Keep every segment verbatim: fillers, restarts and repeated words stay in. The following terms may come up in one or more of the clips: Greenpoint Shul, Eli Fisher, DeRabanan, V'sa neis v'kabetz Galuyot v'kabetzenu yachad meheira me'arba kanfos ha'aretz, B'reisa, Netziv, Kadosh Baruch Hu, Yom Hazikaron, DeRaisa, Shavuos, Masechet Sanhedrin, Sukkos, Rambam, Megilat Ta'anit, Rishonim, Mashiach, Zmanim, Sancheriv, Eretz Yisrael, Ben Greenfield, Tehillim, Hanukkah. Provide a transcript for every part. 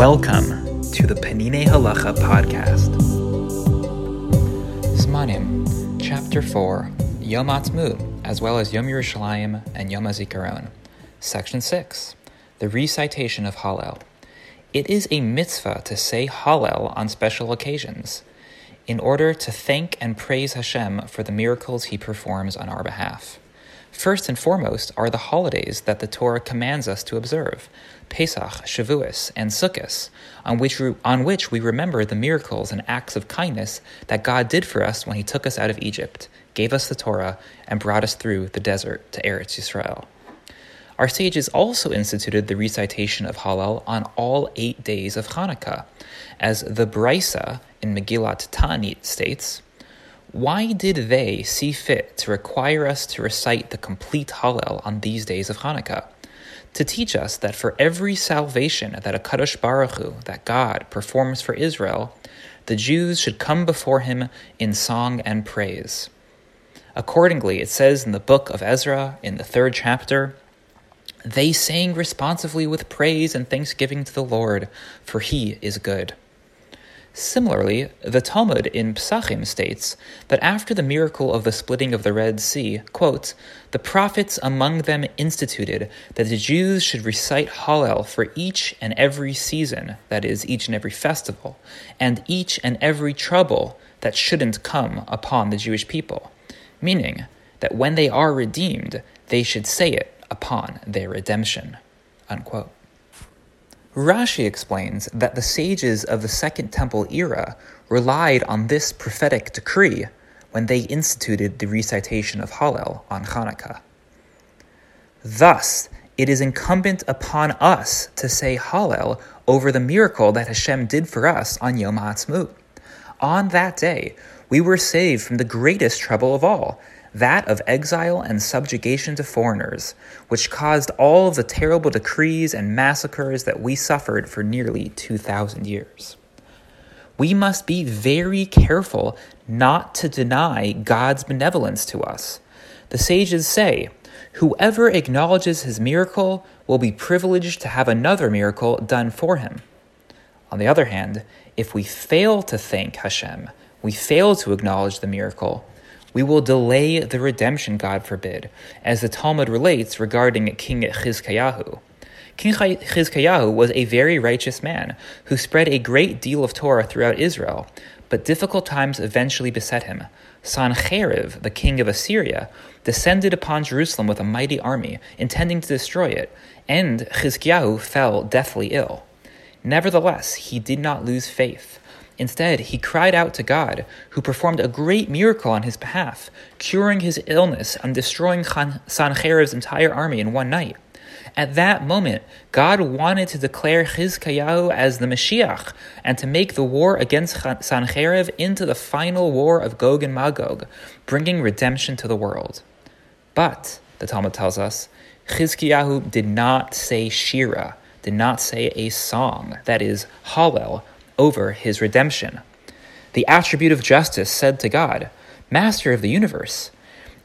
Welcome to the Peninei Halacha podcast. Zmanim, Chapter four, Yom Ha'atzmaut, as well as Yom Yerushalayim and Yom Hazikaron. Section six, the recitation of Hallel. It is a mitzvah to say Hallel on special occasions, in order to thank and praise Hashem for the miracles He performs on our behalf. First and foremost are the holidays that the Torah commands us to observe, Pesach, Shavuos, and Sukkos, on which, re- on which we remember the miracles and acts of kindness that God did for us when He took us out of Egypt, gave us the Torah, and brought us through the desert to Eretz Yisrael. Our sages also instituted the recitation of Hallel on all eight days of Hanukkah, as the B'reisa in Megilat Ta'anit states, "Why did they see fit to require us to recite the complete Hallel on these days of Hanukkah? To teach us that for every salvation that a Kadosh Baruch Hu, that God, performs for Israel, the Jews should come before Him in song and praise." Accordingly, it says in the book of Ezra, in the third chapter, "They sang responsively with praise and thanksgiving to the Lord, for He is good." Similarly, the Talmud in Psachim states that after the miracle of the splitting of the Red Sea, quote, "the prophets among them instituted that the Jews should recite Hallel for each and every season, that is, each and every festival, and each and every trouble that shouldn't come upon the Jewish people," meaning that when they are redeemed, they should say it upon their redemption, unquote. Rashi explains that the sages of the Second Temple era relied on this prophetic decree when they instituted the recitation of Hallel on Hanukkah. Thus, it is incumbent upon us to say Hallel over the miracle that Hashem did for us on Yom Ha'atzmaut. On that day, we were saved from the greatest trouble of all, that of exile and subjugation to foreigners, which caused all of the terrible decrees and massacres that we suffered for nearly two thousand years. We must be very careful not to deny God's benevolence to us. The sages say, "Whoever acknowledges his miracle will be privileged to have another miracle done for him." On the other hand, if we fail to thank Hashem, we fail to acknowledge the miracle, we will delay the redemption, God forbid, as the Talmud relates regarding King Chizkiyahu. King Chizkiyahu was a very righteous man who spread a great deal of Torah throughout Israel, but difficult times eventually beset him. Sancheriv, the king of Assyria, descended upon Jerusalem with a mighty army, intending to destroy it, and Chizkiyahu fell deathly ill. Nevertheless, he did not lose faith. Instead, he cried out to God, who performed a great miracle on his behalf, curing his illness and destroying Sancherib's entire army in one night. At that moment, God wanted to declare Chizkiyahu as the Mashiach and to make the war against Sancheriv into the final war of Gog and Magog, bringing redemption to the world. But, the Talmud tells us, Chizkiyahu did not say Shira, did not say a song, that is, Hallel, over his redemption. The attribute of justice said to God, "Master of the universe,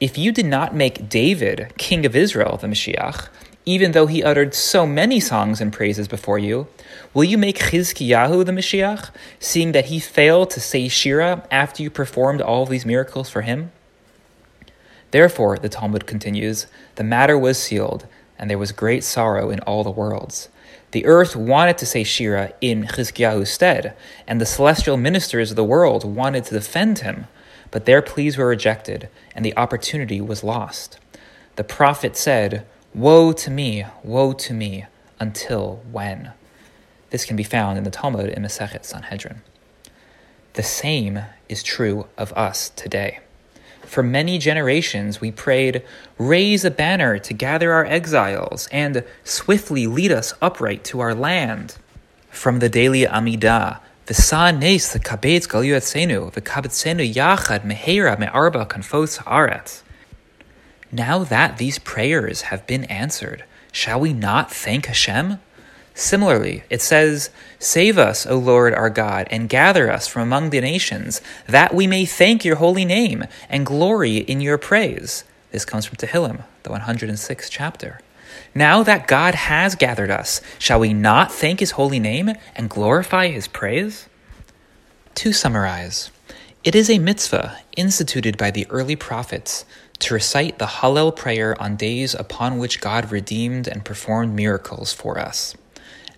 if you did not make David, king of Israel, the Mashiach, even though he uttered so many songs and praises before you, will you make Chizkiyahu the Mashiach, seeing that he failed to say Shira after you performed all these miracles for him?" Therefore, the Talmud continues, "the matter was sealed, and there was great sorrow in all the worlds. The earth wanted to say Shira in Chizkiyahu's stead, and the celestial ministers of the world wanted to defend him, but their pleas were rejected, and the opportunity was lost. The prophet said, 'Woe to me, woe to me, until when?'" This can be found in the Talmud in Masechet Sanhedrin. The same is true of us today. For many generations, we prayed, "Raise a banner to gather our exiles, and swiftly lead us upright to our land." From the daily Amidah, "V'sa neis v'kabetz Galuyot v'kabetzenu yachad meheira me'arba kanfos ha'aretz." Now that these prayers have been answered, shall we not thank Hashem? Similarly, it says, "Save us, O Lord our God, and gather us from among the nations, that we may thank your holy name and glory in your praise." This comes from Tehillim, the one hundred sixth chapter. Now that God has gathered us, shall we not thank his holy name and glorify his praise? To summarize, it is a mitzvah instituted by the early prophets to recite the Hallel prayer on days upon which God redeemed and performed miracles for us.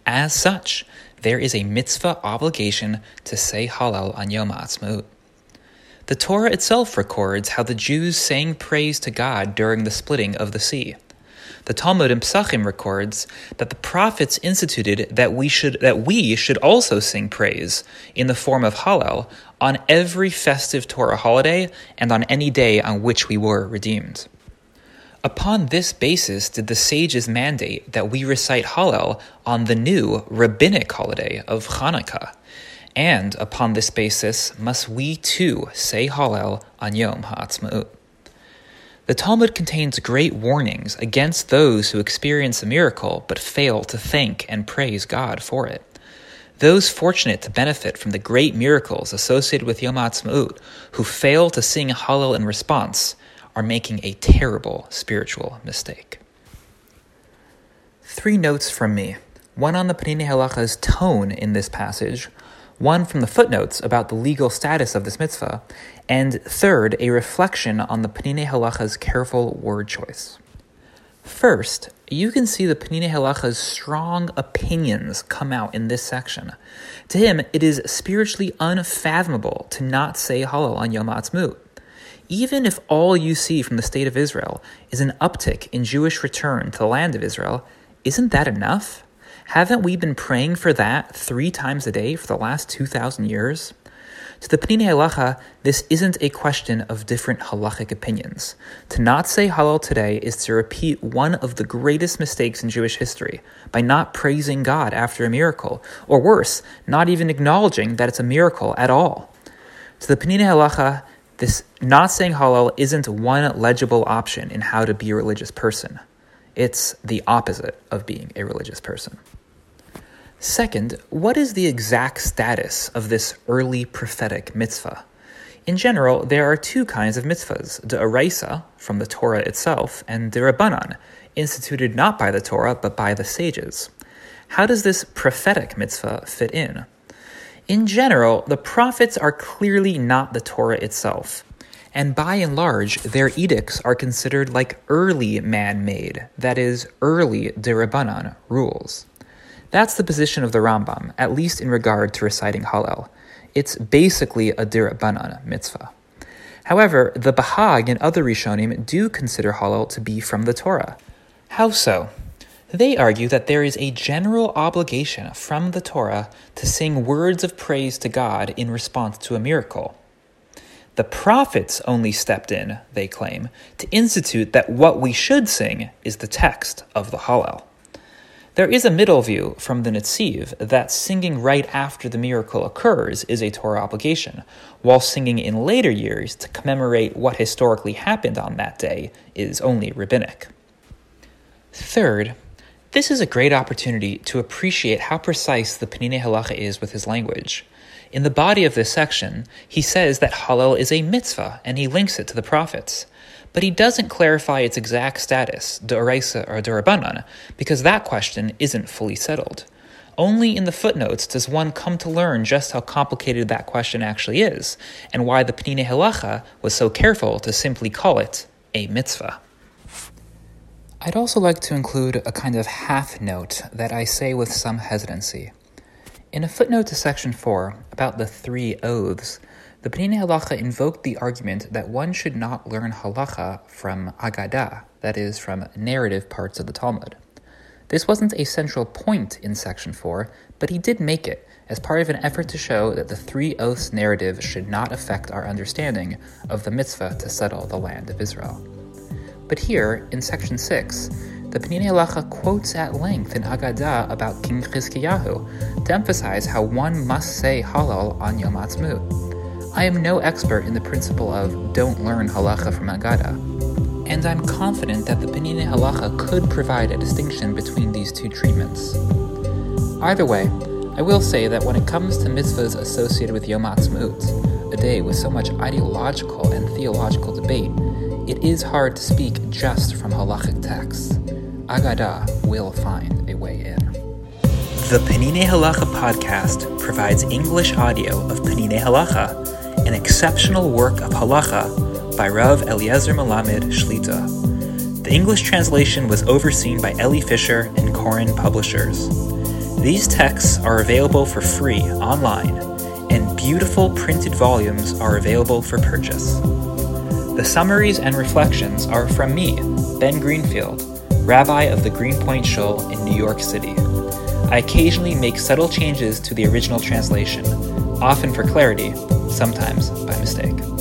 As such, there is a mitzvah obligation to say Hallel on Yom Ha'atzmaut. The Torah itself records how the Jews sang praise to God during the splitting of the sea. The Talmud in Psachim records that the prophets instituted that we should that we should also sing praise in the form of Hallel on every festive Torah holiday and on any day on which we were redeemed. Upon this basis did the sages mandate that we recite Hallel on the new rabbinic holiday of Hanukkah. And upon this basis, must we too say Hallel on Yom Ha'atzmaut. The Talmud contains great warnings against those who experience a miracle but fail to thank and praise God for it. Those fortunate to benefit from the great miracles associated with Yom Ha'atzmaut, who fail to sing Hallel in response, are making a terrible spiritual mistake. Three notes from me, one on the Peninei Halacha's tone in this passage, one from the footnotes about the legal status of this mitzvah, and third, a reflection on the Peninei Halacha's careful word choice. First, you can see the Peninei Halacha's strong opinions come out in this section. To him, it is spiritually unfathomable to not say Hallel on Yom Ha'atzmaut. Even if all you see from the state of Israel is an uptick in Jewish return to the land of Israel, isn't that enough? Haven't we been praying for that three times a day for the last two thousand years? To the Peninei Halacha, this isn't a question of different halachic opinions. To not say Hallel today is to repeat one of the greatest mistakes in Jewish history by not praising God after a miracle, or worse, not even acknowledging that it's a miracle at all. To the Peninei Halacha, this not saying Hallel isn't one legible option in how to be a religious person. It's the opposite of being a religious person. Second, what is the exact status of this early prophetic mitzvah? In general, there are two kinds of mitzvahs, DeRaisa, from the Torah itself, and DeRabanan, instituted not by the Torah, but by the sages. How does this prophetic mitzvah fit in? In general, the prophets are clearly not the Torah itself, and by and large, their edicts are considered like early man-made, that is, early DeRabanan rules. That's the position of the Rambam, at least in regard to reciting Hallel. It's basically a DeRabbanan mitzvah. However, the Bahag and other Rishonim do consider Hallel to be from the Torah. How so? They argue that there is a general obligation from the Torah to sing words of praise to God in response to a miracle. The prophets only stepped in, they claim, to institute that what we should sing is the text of the Hallel. There is a middle view from the Netziv that singing right after the miracle occurs is a Torah obligation, while singing in later years to commemorate what historically happened on that day is only rabbinic. Third, this is a great opportunity to appreciate how precise the Peninei Halacha is with his language. In the body of this section, he says that Hallel is a mitzvah, and he links it to the prophets. But he doesn't clarify its exact status, deoraisa or deRabbanan, because that question isn't fully settled. Only in the footnotes does one come to learn just how complicated that question actually is, and why the Peninei Halacha was so careful to simply call it a mitzvah. I'd also like to include a kind of half note that I say with some hesitancy. In a footnote to section four, about the three oaths, the Peninei Halacha invoked the argument that one should not learn halacha from Agadah, that is, from narrative parts of the Talmud. This wasn't a central point in section four, but he did make it as part of an effort to show that the three oaths narrative should not affect our understanding of the mitzvah to settle the land of Israel. But here, in section six, the Peninei Halacha quotes at length in Agadah about King Chizkiyahu to emphasize how one must say Hallel on Yom Ha'atzmaut. I am no expert in the principle of don't learn halacha from Agadah, and I'm confident that the Peninei Halacha could provide a distinction between these two treatments. Either way, I will say that when it comes to mitzvahs associated with Yom Ha'atzmaut, a day with so much ideological and theological debate, it is hard to speak just from halachic texts. Agadah will find a way in. The Peninei Halacha podcast provides English audio of Peninei Halacha, an exceptional work of Halacha by Rav Eliezer Melamed Shlita. The English translation was overseen by Eli Fisher and Koren Publishers. These texts are available for free online, and beautiful printed volumes are available for purchase. The summaries and reflections are from me, Ben Greenfield, Rabbi of the Greenpoint Shul in New York City. I occasionally make subtle changes to the original translation, often for clarity, sometimes by mistake.